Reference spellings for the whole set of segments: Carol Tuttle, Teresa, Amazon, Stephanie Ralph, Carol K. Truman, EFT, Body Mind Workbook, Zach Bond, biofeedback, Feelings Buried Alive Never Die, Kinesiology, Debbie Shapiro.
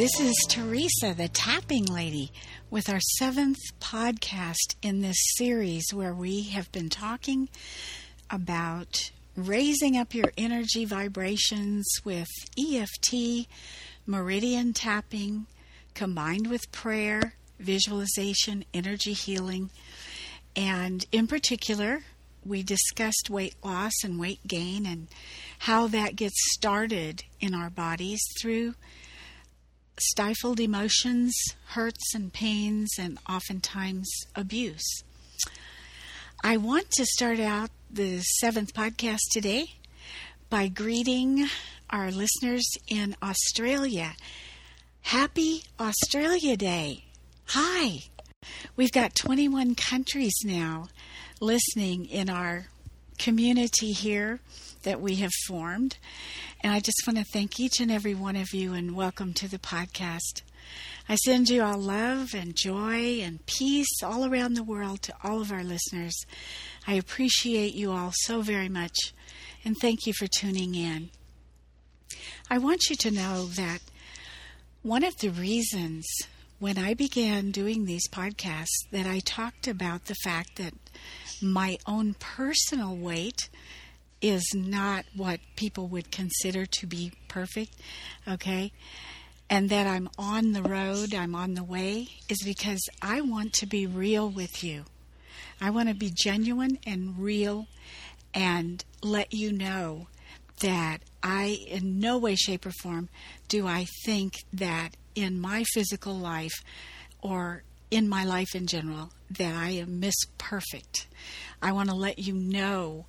This is Teresa, the tapping lady, with our 7th podcast in this series where we have been talking about raising up your energy vibrations with EFT, meridian tapping, combined with prayer, visualization, energy healing, and in particular, we discussed weight loss and weight gain and how that gets started in our bodies through stifled emotions, hurts and pains, and oftentimes abuse. I want to start out the 7th podcast today by greeting our listeners in Australia. Happy Australia Day! Hi! We've got 21 countries now listening in our community here that we have formed. And I just want to thank each and every one of you and welcome to the podcast. I send you all love and joy and peace all around the world to all of our listeners. I appreciate you all so very much and thank you for tuning in. I want you to know that one of the reasons when I began doing these podcasts that I talked about the fact that my own personal weight is not what people would consider to be perfect, okay? And that I'm on the road, I'm on the way, is because I want to be real with you. I want to be genuine and real and let you know that I, in no way, shape, or form, do I think that in my physical life or in my life in general, that I am Miss Perfect. I want to let you know,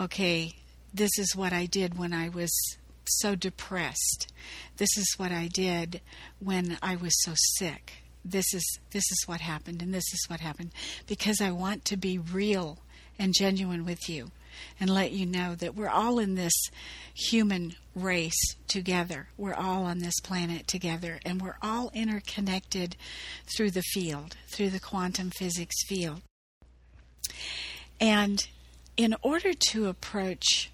okay, this is what I did when I was so depressed. This is what I did when I was so sick. This is what happened, and this is what happened. Because I want to be real and genuine with you and let you know that we're all in this human race together. We're all on this planet together, and we're all interconnected through the field, through the quantum physics field. And in order to approach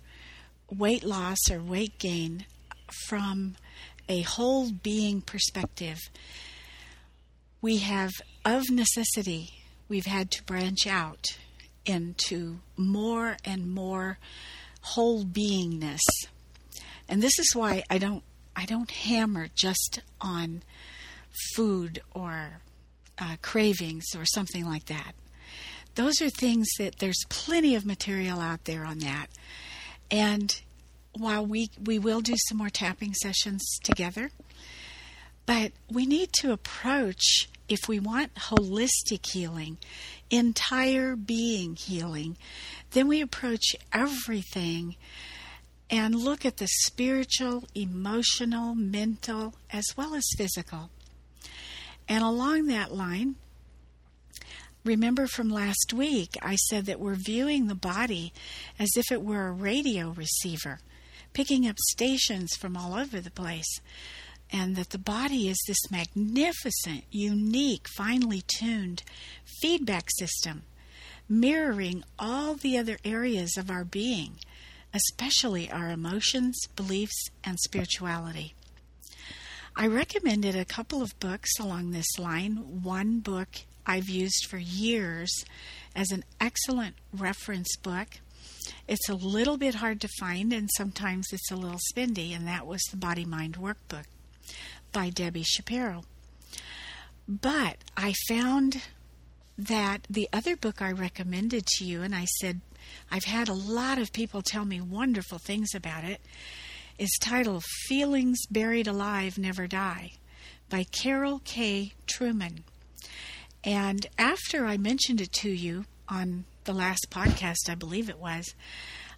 weight loss or weight gain from a whole being perspective, we have, of necessity, we've had to branch out into more and more whole beingness. And this is why I don't hammer just on food or cravings or something like that. Those are things that there's plenty of material out there on that. And while we will do some more tapping sessions together, but we need to approach, if we want holistic healing, entire being healing, then we approach everything and look at the spiritual, emotional, mental, as well as physical. And along that line, remember from last week, I said that we're viewing the body as if it were a radio receiver, picking up stations from all over the place, and that the body is this magnificent, unique, finely tuned feedback system, mirroring all the other areas of our being, especially our emotions, beliefs, and spirituality. I recommended a couple of books along this line. One book I've used for years as an excellent reference book. It's a little bit hard to find, and sometimes it's a little spendy, and that was the Body Mind Workbook by Debbie Shapiro. But I found that the other book I recommended to you, and I said I've had a lot of people tell me wonderful things about it, is titled Feelings Buried Alive Never Die by Carol K. Truman. And after I mentioned it to you on the last podcast, I believe it was,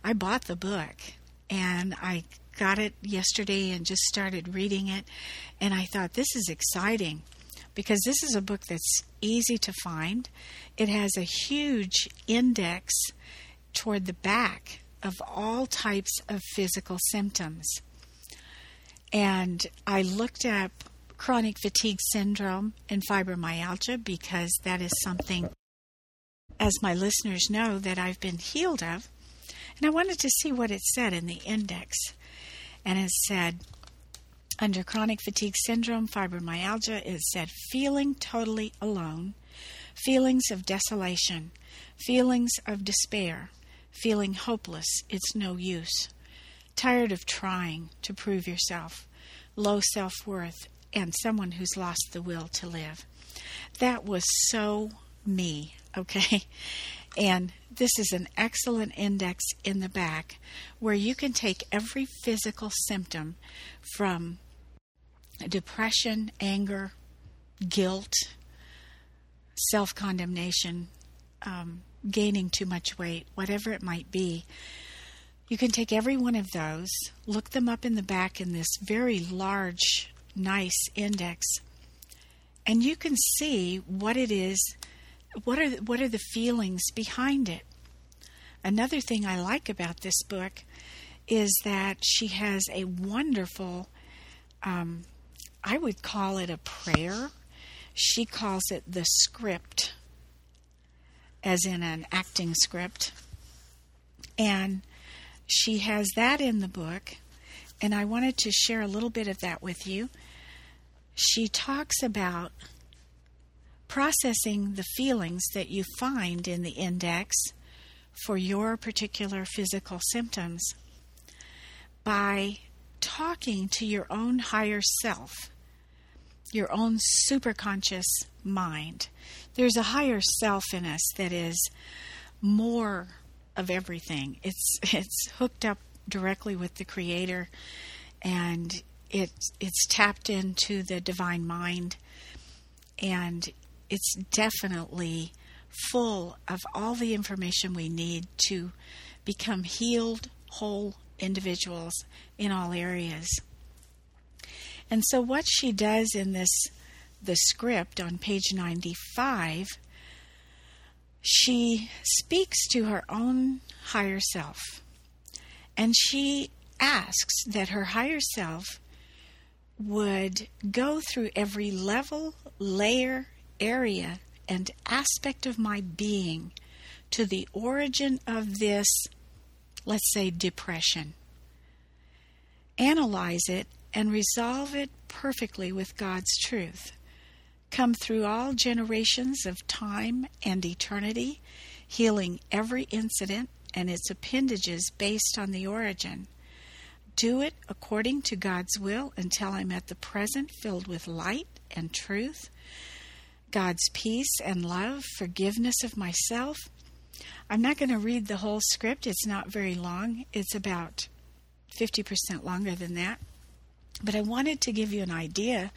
I bought the book and I got it yesterday and just started reading it. And I thought, this is exciting because this is a book that's easy to find. It has a huge index toward the back of all types of physical symptoms. And I looked up chronic fatigue syndrome and fibromyalgia because that is something, as my listeners know, that I've been healed of. And I wanted to see what it said in the index. And it said, Under chronic fatigue syndrome, fibromyalgia, it said feeling totally alone, feelings of desolation, feelings of despair, feeling hopeless, it's no use, tired of trying to prove yourself, low self-worth, and someone who's lost the will to live. That was so me, okay? And this is an excellent index in the back where you can take every physical symptom from depression, anger, guilt, self-condemnation, gaining too much weight, whatever it might be. You can take every one of those, look them up in the back in this very large, nice index, and you can see what it is. What are the feelings behind it? Another thing I like about this book is that she has a wonderful, I would call it a prayer. She calls it the script, as in an acting script. And she has that in the book, and I wanted to share a little bit of that with you. She talks about processing the feelings that you find in the index for your particular physical symptoms by talking to your own higher self, your own superconscious mind. There's a higher self in us that is more of everything. It's hooked up directly with the Creator, and it's tapped into the divine mind, and it's definitely full of all the information we need to become healed, whole individuals in all areas. And so what she does in this, the script on page 95, she speaks to her own higher self, and she asks that her higher self would go through every level, layer, area, and aspect of my being to the origin of this, let's say, depression. Analyze it and resolve it perfectly with God's truth. Come through all generations of time and eternity, healing every incident and its appendages based on the origin. Do it according to God's will until I'm at the present filled with light and truth, God's peace and love, forgiveness of myself. I'm not going to read the whole script. It's not very long. It's about 50% longer than that. But I wanted to give you an idea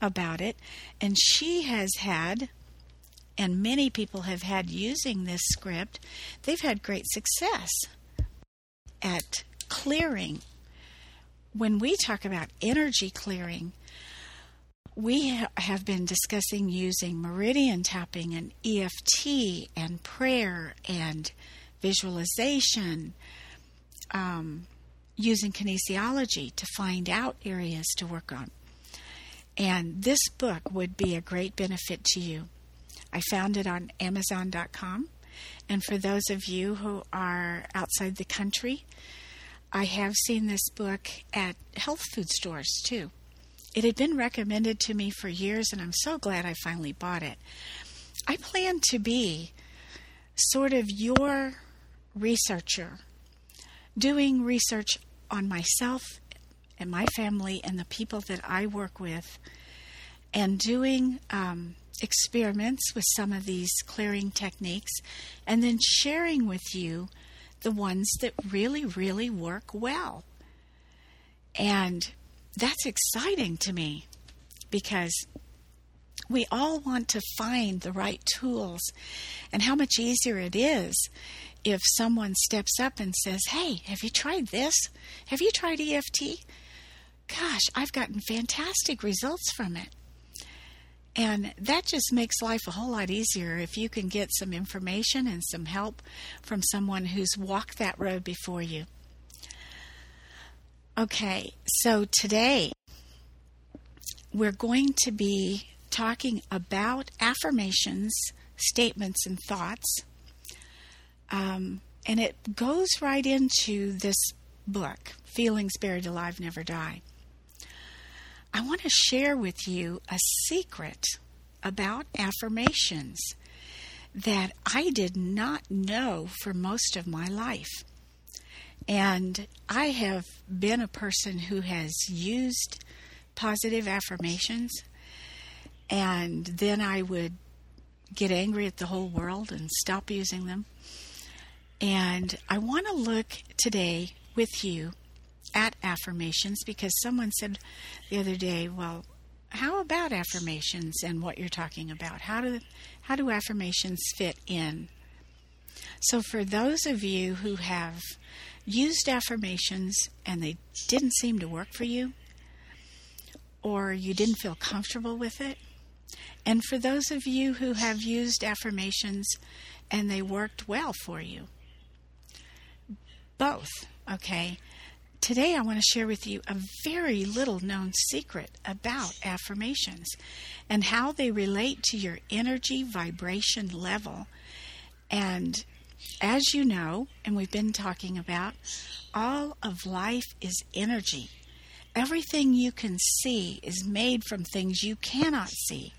about it. And she has had, and many people have had using this script, they've had great success at clearing. When we talk about energy clearing, we have been discussing using meridian tapping and EFT and prayer and visualization, using kinesiology to find out areas to work on. And this book would be a great benefit to you. I found it on Amazon.com. And for those of you who are outside the country, I have seen this book at health food stores too. It had been recommended to me for years, and I'm so glad I finally bought it. I plan to be sort of your researcher, doing research on myself and my family and the people that I work with, and doing experiments with some of these clearing techniques, and then sharing with you the ones that really, really work well. And that's exciting to me, because we all want to find the right tools, and how much easier it is if someone steps up and says, hey, have you tried this? Have you tried EFT? Gosh, I've gotten fantastic results from it. And that just makes life a whole lot easier if you can get some information and some help from someone who's walked that road before you. Okay, so today we're going to be talking about affirmations, statements, and thoughts. And it goes right into this book, Feelings Buried Alive Never Die. I want to share with you a secret about affirmations that I did not know for most of my life. And I have been a person who has used positive affirmations, and then I would get angry at the whole world and stop using them. And I want to look today with you at affirmations, because someone said the other day, well, how about affirmations and what you're talking about? How do affirmations fit in? So for those of you who have used affirmations and they didn't seem to work for you, or you didn't feel comfortable with it, and for those of you who have used affirmations and they worked well for you, both, okay? Today I want to share with you a very little known secret about affirmations and how they relate to your energy vibration level. And as you know, and we've been talking about, all of life is energy. Everything you can see is made from things you cannot see.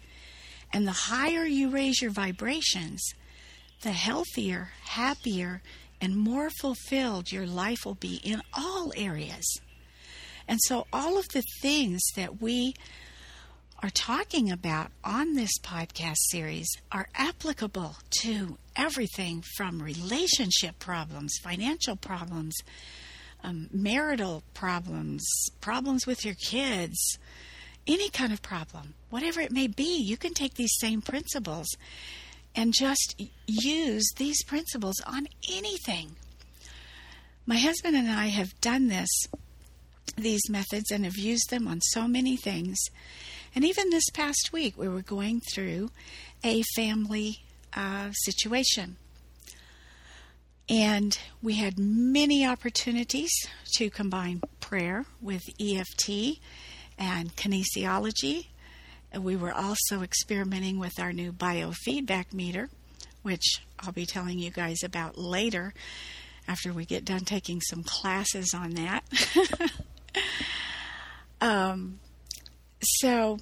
And the higher you raise your vibrations, the healthier, happier, and more fulfilled your life will be in all areas. And so all of the things that we are talking about on this podcast series are applicable to everything from relationship problems, financial problems, marital problems, problems with your kids, any kind of problem, whatever it may be. You can take these same principles and just use these principles on anything. My husband and I have done these methods and have used them on so many things. And even this past week, we were going through a family situation. And we had many opportunities to combine prayer with EFT and kinesiology. We were also experimenting with our new biofeedback meter, which I'll be telling you guys about later after we get done taking some classes on that. So,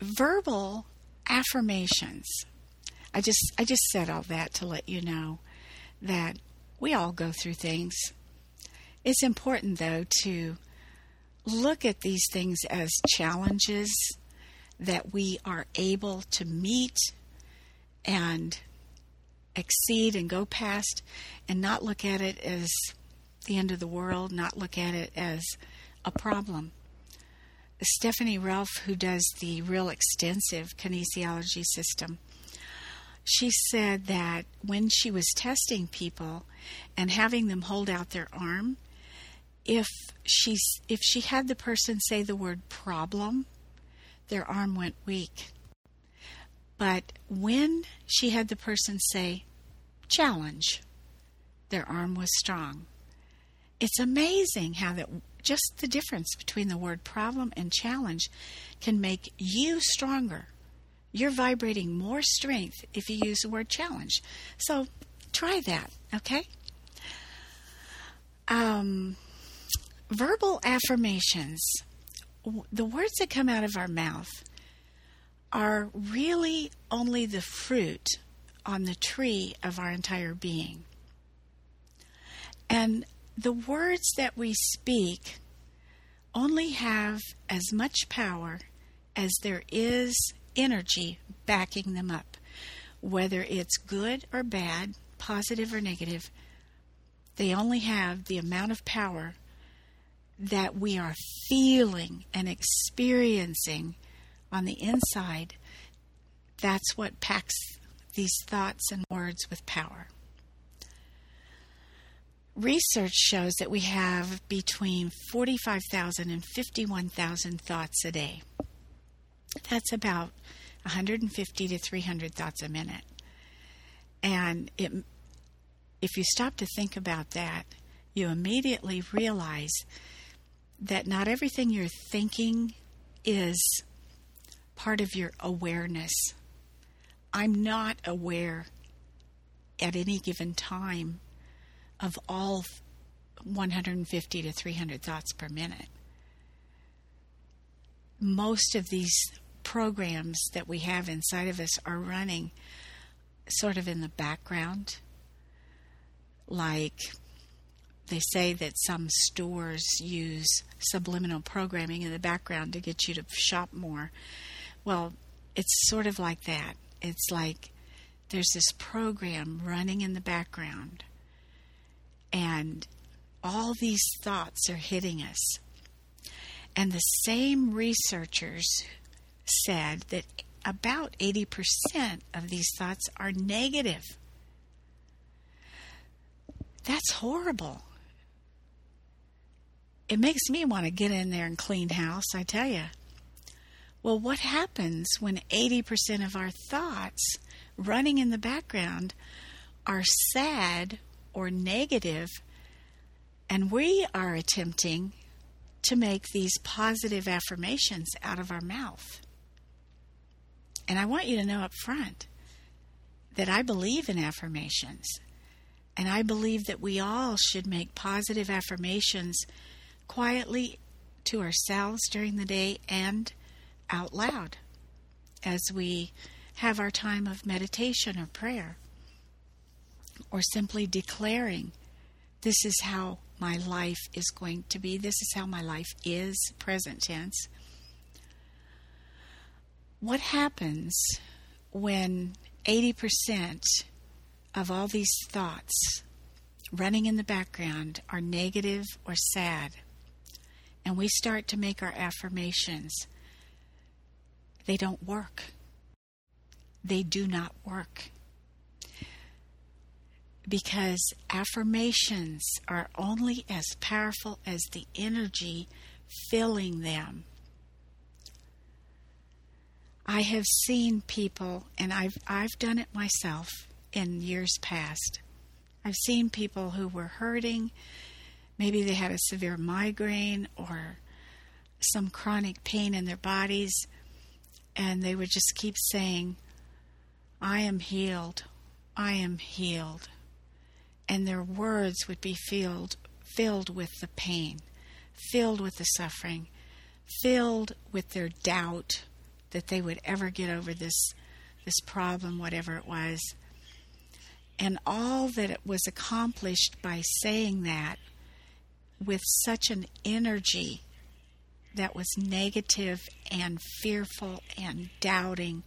verbal affirmations. I just said all that to let you know that we all go through things. It's important, though, to look at these things as challenges that we are able to meet and exceed and go past, and not look at it as the end of the world, not look at it as a problem. Stephanie Ralph, who does the real extensive kinesiology system, she said that when she was testing people and having them hold out their arm, if she had the person say the word problem, their arm went weak. But when she had the person say challenge, their arm was strong. It's amazing how that just the difference between the word problem and challenge can make you stronger. You're vibrating more strength if you use the word challenge. So try that, okay? Verbal affirmations, the words that come out of our mouth are really only the fruit on the tree of our entire being. And the words that we speak only have as much power as there is energy backing them up. Whether it's good or bad, positive or negative, they only have the amount of power that we are feeling and experiencing on the inside. That's what packs these thoughts and words with power. Research shows that we have between 45,000 and 51,000 thoughts a day. That's about 150 to 300 thoughts a minute. And if you stop to think about that, you immediately realize that not everything you're thinking is part of your awareness. I'm not aware at any given time of all 150 to 300 thoughts per minute. most of these programs that we have inside of us are running sort of in the background. Like they say that some stores use subliminal programming in the background to get you to shop more. Well, it's sort of like that. It's like there's this program running in the background, and all these thoughts are hitting us. And the same researchers said that about 80% of these thoughts are negative. That's horrible. It makes me want to get in there and clean house, I tell you. Well, what happens when 80% of our thoughts running in the background are sad or negative, and we are attempting to make these positive affirmations out of our mouth? And I want you to know up front that I believe in affirmations. And I believe that we all should make positive affirmations quietly to ourselves during the day and out loud as we have our time of meditation or prayer, or simply declaring, this is how my life is going to be, this is how my life is, present tense. What happens when 80% of all these thoughts running in the background are negative or sad, and we start to make our affirmations? They don't work. They do not work. Because affirmations are only as powerful as the energy filling them. I have seen people, and I've done it myself, in years past. I've seen people who were hurting. Maybe they had a severe migraine or some chronic pain in their bodies, and they would just keep saying, I am healed. I am healed. And their words would be filled with the pain, filled with the suffering, filled with their doubt that they would ever get over this problem, whatever it was. And all that it was accomplished by saying that with such an energy that was negative and fearful and doubting,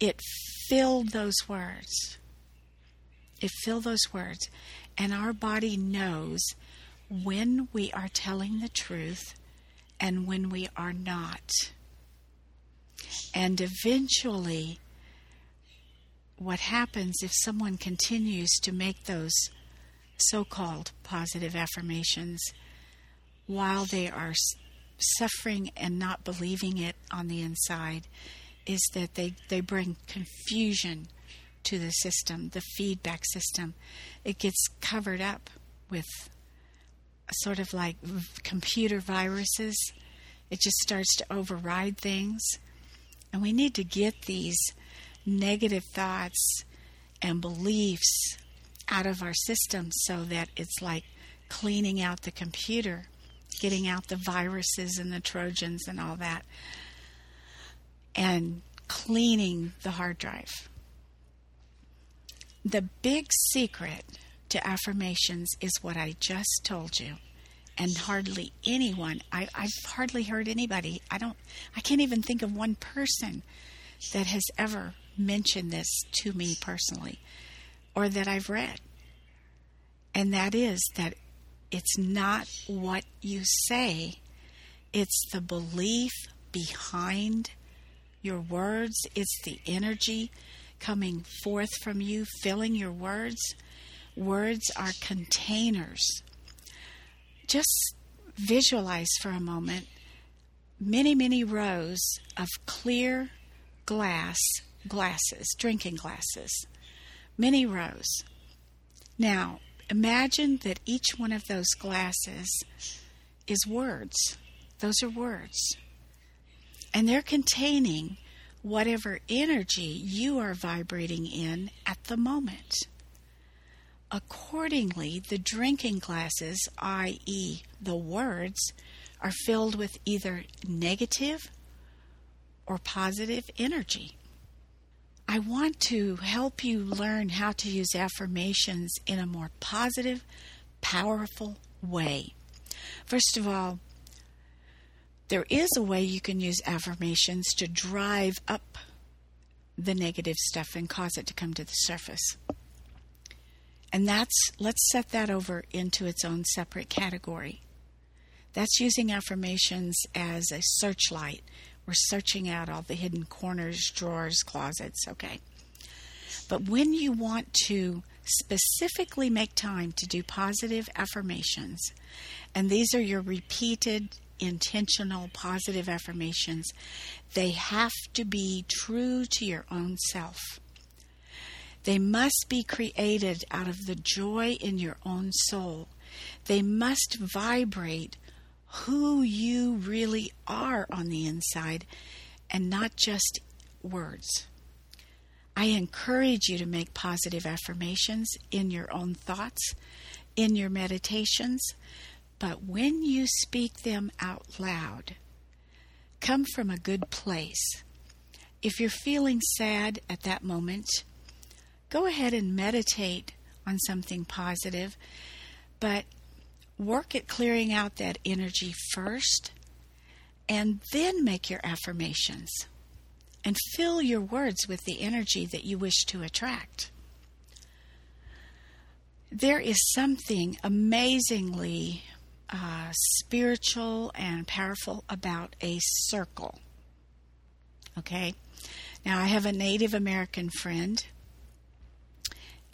it filled those words. It filled those words. And our body knows when we are telling the truth and when we are not. And eventually, what happens if someone continues to make those so-called positive affirmations while they are suffering and not believing it on the inside, is that they bring confusion to the system, the feedback system. It gets covered up with sort of like computer viruses. It just starts to override things. And we need to get these negative thoughts and beliefs out of our system so that it's like cleaning out the computer, getting out the viruses and the Trojans and all that, and cleaning the hard drive. The big secret to affirmations is what I just told you. And hardly anyone, I've hardly heard anybody, I can't even think of one person that has ever mention this to me personally, or that I've read. And that is that it's not what you say, it's the belief behind your words, it's the energy coming forth from you, filling your words. Words are containers. Just visualize for a moment many, many rows of clear glasses, drinking glasses, many rows. Now, imagine that each one of those glasses is words. Those are words. And they're containing whatever energy you are vibrating in at the moment. Accordingly, the drinking glasses, i.e., the words, are filled with either negative or positive energy. I want to help you learn how to use affirmations in a more positive, powerful way. First of all, there is a way you can use affirmations to drive up the negative stuff and cause it to come to the surface. And let's set that over into its own separate category. That's using affirmations as a searchlight. We're searching out all the hidden corners, drawers, closets, okay. But when you want to specifically make time to do positive affirmations, and these are your repeated, intentional, positive affirmations, they have to be true to your own self. They must be created out of the joy in your own soul. They must vibrate who you really are on the inside and not just words. I encourage you to make positive affirmations in your own thoughts, in your meditations, but when you speak them out loud, come from a good place. If you're feeling sad at that moment, go ahead and meditate on something positive, but work at clearing out that energy first, and then make your affirmations. And fill your words with the energy that you wish to attract. There is something amazingly spiritual and powerful about a circle. Okay? Now, I have a Native American friend,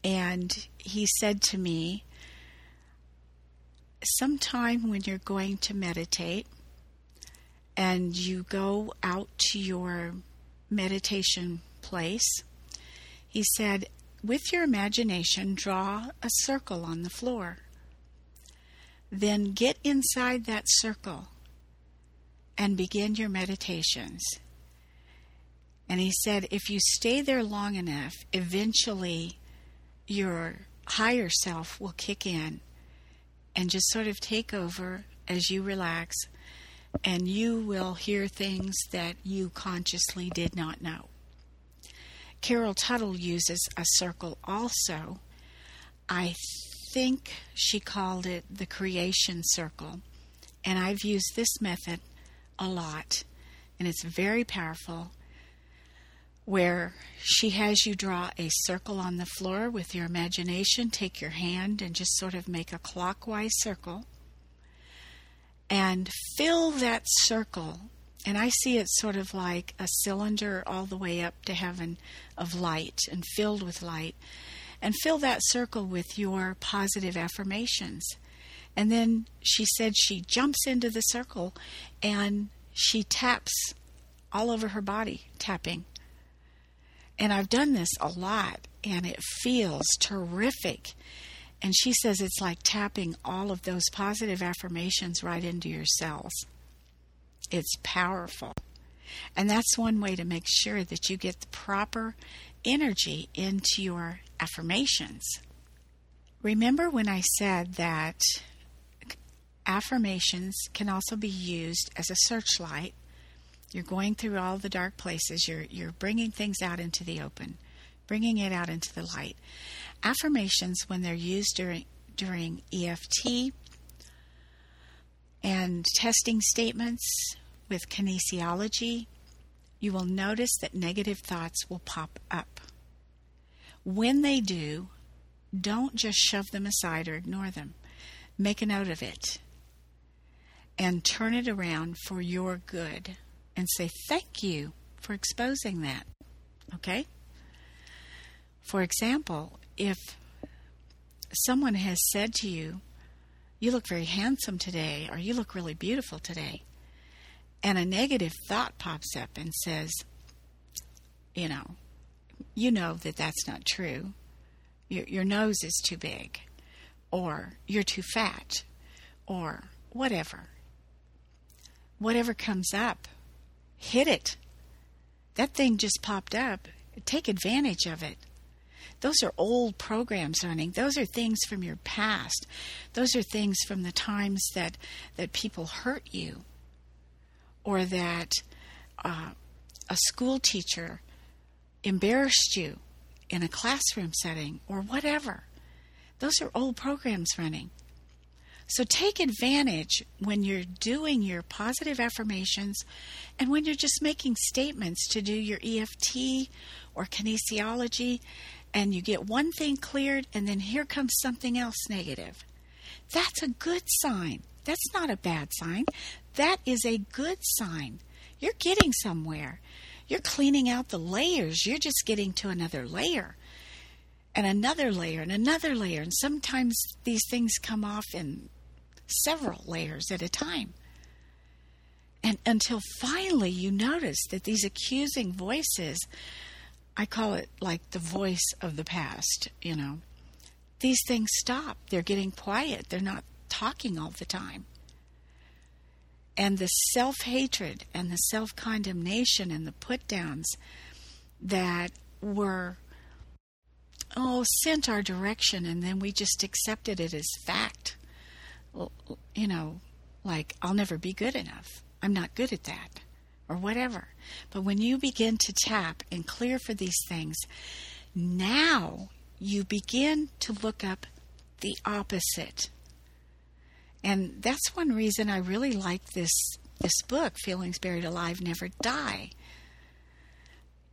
and he said to me, sometime when you're going to meditate and you go out to your meditation place, he said, with your imagination, draw a circle on the floor. Then get inside that circle and begin your meditations. And he said, if you stay there long enough, eventually your higher self will kick in and just sort of take over as you relax, and you will hear things that you consciously did not know. Carol Tuttle uses a circle also. I think she called it the creation circle. And I've used this method a lot. And it's very powerful, where she has you draw a circle on the floor with your imagination. Take your hand and just sort of make a clockwise circle. And fill that circle, and I see it sort of like a cylinder all the way up to heaven of light and filled with light, and fill that circle with your positive affirmations. And then she said she jumps into the circle and she taps all over her body, tapping. And I've done this a lot, and it feels terrific. And she says it's like tapping all of those positive affirmations right into your cells. It's powerful. And that's one way to make sure that you get the proper energy into your affirmations. Remember when I said that affirmations can also be used as a searchlight? You're going through all the dark places. You're bringing things out into the open, bringing it out into the light. Affirmations, when they're used during EFT and testing statements with kinesiology, you will notice that negative thoughts will pop up. When they do, don't just shove them aside or ignore them. Make a note of it and turn it around for your good and say thank you for exposing that. Okay? For example, if someone has said to you, you look very handsome today, or you look really beautiful today, and a negative thought pops up and says, you know that that's not true. Your nose is too big, or you're too fat, or whatever. Whatever comes up, hit it. That thing just popped up. Take advantage of it. Those are old programs running. Those are things from your past. Those are things from the times that people hurt you, or that a school teacher embarrassed you in a classroom setting or whatever. Those are old programs running. So take advantage when you're doing your positive affirmations and when you're just making statements to do your EFT or kinesiology, and you get one thing cleared and then here comes something else negative. That's a good sign. That's not a bad sign. That is a good sign. You're getting somewhere. You're cleaning out the layers. You're just getting to another layer. And another layer, and another layer. And sometimes these things come off in several layers at a time. And until finally you notice that these accusing voices, I call it like the voice of the past, you know. These things stop. They're getting quiet. They're not talking all the time. And the self-hatred and the self-condemnation and the put-downs that were sent our direction, and then we just accepted it as fact. You know, like, I'll never be good enough. I'm not good at that, or whatever. But when you begin to tap and clear for these things, now you begin to look up the opposite. And that's one reason I really like this book, Feelings Buried Alive Never Die,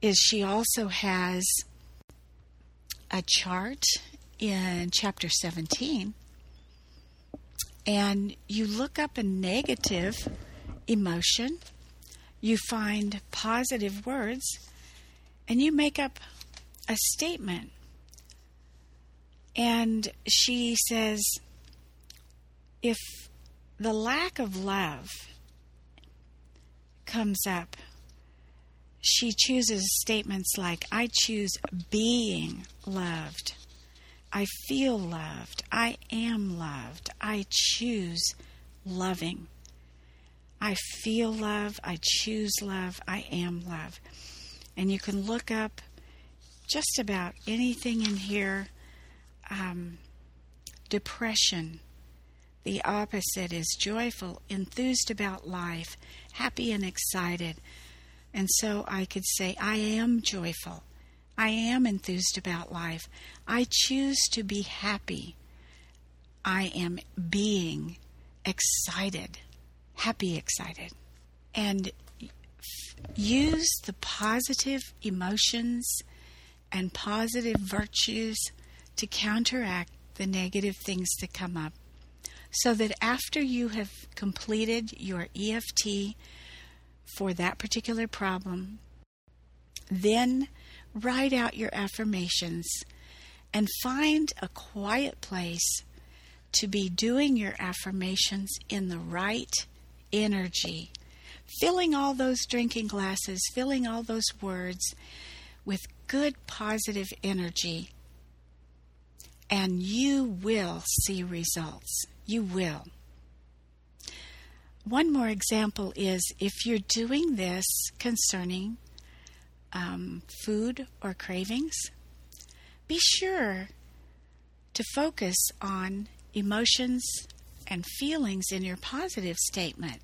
is she also has a chart in chapter 17, and you look up a negative emotion, you find positive words, and you make up a statement. And she says, if the lack of love comes up, she chooses statements like, I choose being loved. I feel loved. I am loved. I choose loving. I feel love. I choose love. I am love. And you can look up just about anything in here. Depression. The opposite is joyful, enthused about life, happy and excited. And so I could say, I am joyful. I am enthused about life. I choose to be happy. I am being excited, happy, excited. And use the positive emotions and positive virtues to counteract the negative things that come up, so that after you have completed your EFT for that particular problem, then write out your affirmations and find a quiet place to be doing your affirmations in the right energy, filling all those drinking glasses, filling all those words with good positive energy, and you will see results. You will. One more example is if you're doing this concerning food or cravings, be sure to focus on emotions and feelings in your positive statement.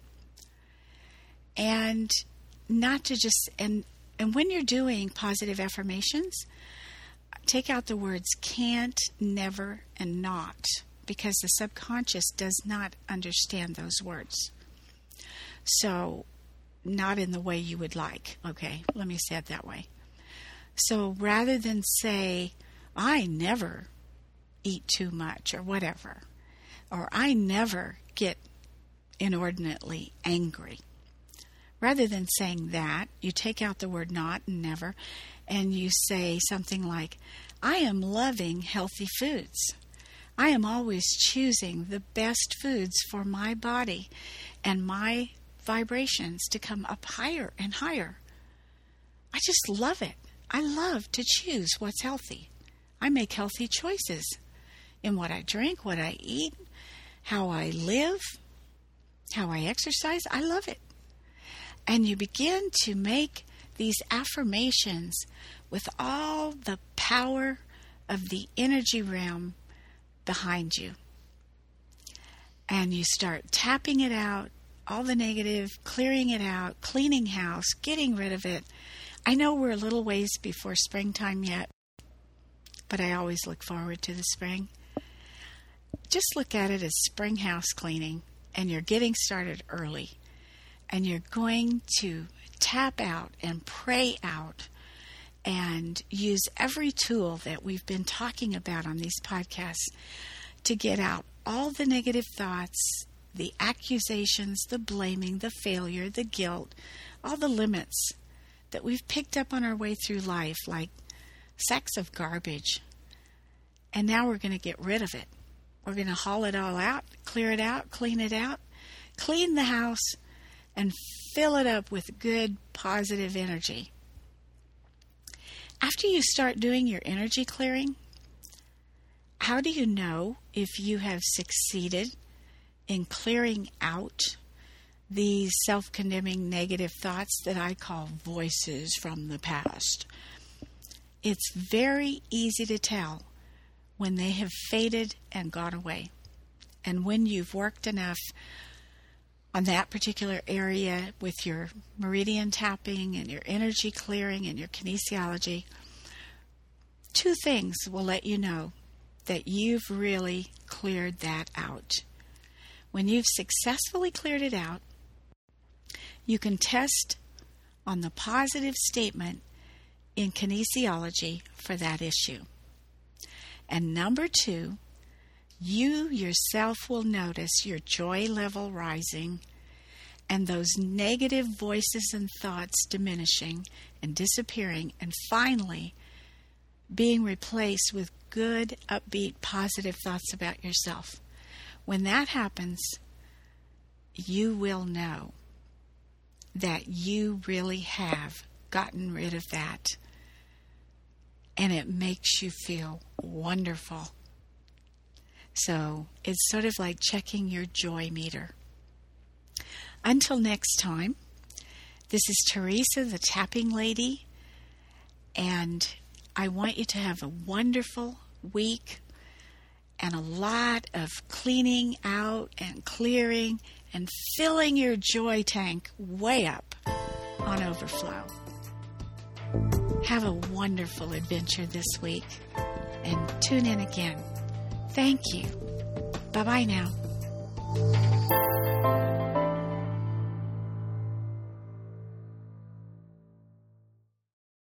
And not to just, and when you're doing positive affirmations, take out the words can't, never, and not, because the subconscious does not understand those words. So, not in the way you would like. Okay, let me say it that way. So, rather than say, I never eat too much or whatever, or I never get inordinately angry, rather than saying that, you take out the word not and never, and you say something like, I am loving healthy foods. I am always choosing the best foods for my body and my vibrations to come up higher and higher. I just love it. I love to choose what's healthy. I make healthy choices in what I drink, what I eat, how I live, how I exercise. I love it. And you begin to make these affirmations with all the power of the energy realm behind you. And you start tapping it out all the negative, clearing it out, cleaning house, getting rid of it. I know we're a little ways before springtime yet, but I always look forward to the spring. Just look at it as spring house cleaning, and you're getting started early, and you're going to tap out and pray out and use every tool that we've been talking about on these podcasts to get out all the negative thoughts, the accusations, the blaming, the failure, the guilt, all the limits that we've picked up on our way through life, like sacks of garbage. And now we're going to get rid of it. We're going to haul it all out, clear it out, clean it out, clean the house, and fill it up with good, positive energy. After you start doing your energy clearing, how do you know if you have succeeded in clearing out these self-condemning negative thoughts that I call voices from the past? It's very easy to tell when they have faded and gone away. And when you've worked enough on that particular area with your meridian tapping and your energy clearing and your kinesiology, two things will let you know that you've really cleared that out. When you've successfully cleared it out, you can test on the positive statement in kinesiology for that issue. And number two, you yourself will notice your joy level rising and those negative voices and thoughts diminishing and disappearing and finally being replaced with good, upbeat, positive thoughts about yourself. When that happens, you will know that you really have gotten rid of that, and it makes you feel wonderful. So it's sort of like checking your joy meter. Until next time, this is Teresa, the tapping lady, and I want you to have a wonderful week and a lot of cleaning out and clearing and filling your joy tank way up on overflow. Have a wonderful adventure this week and tune in again. Thank you. Bye-bye now.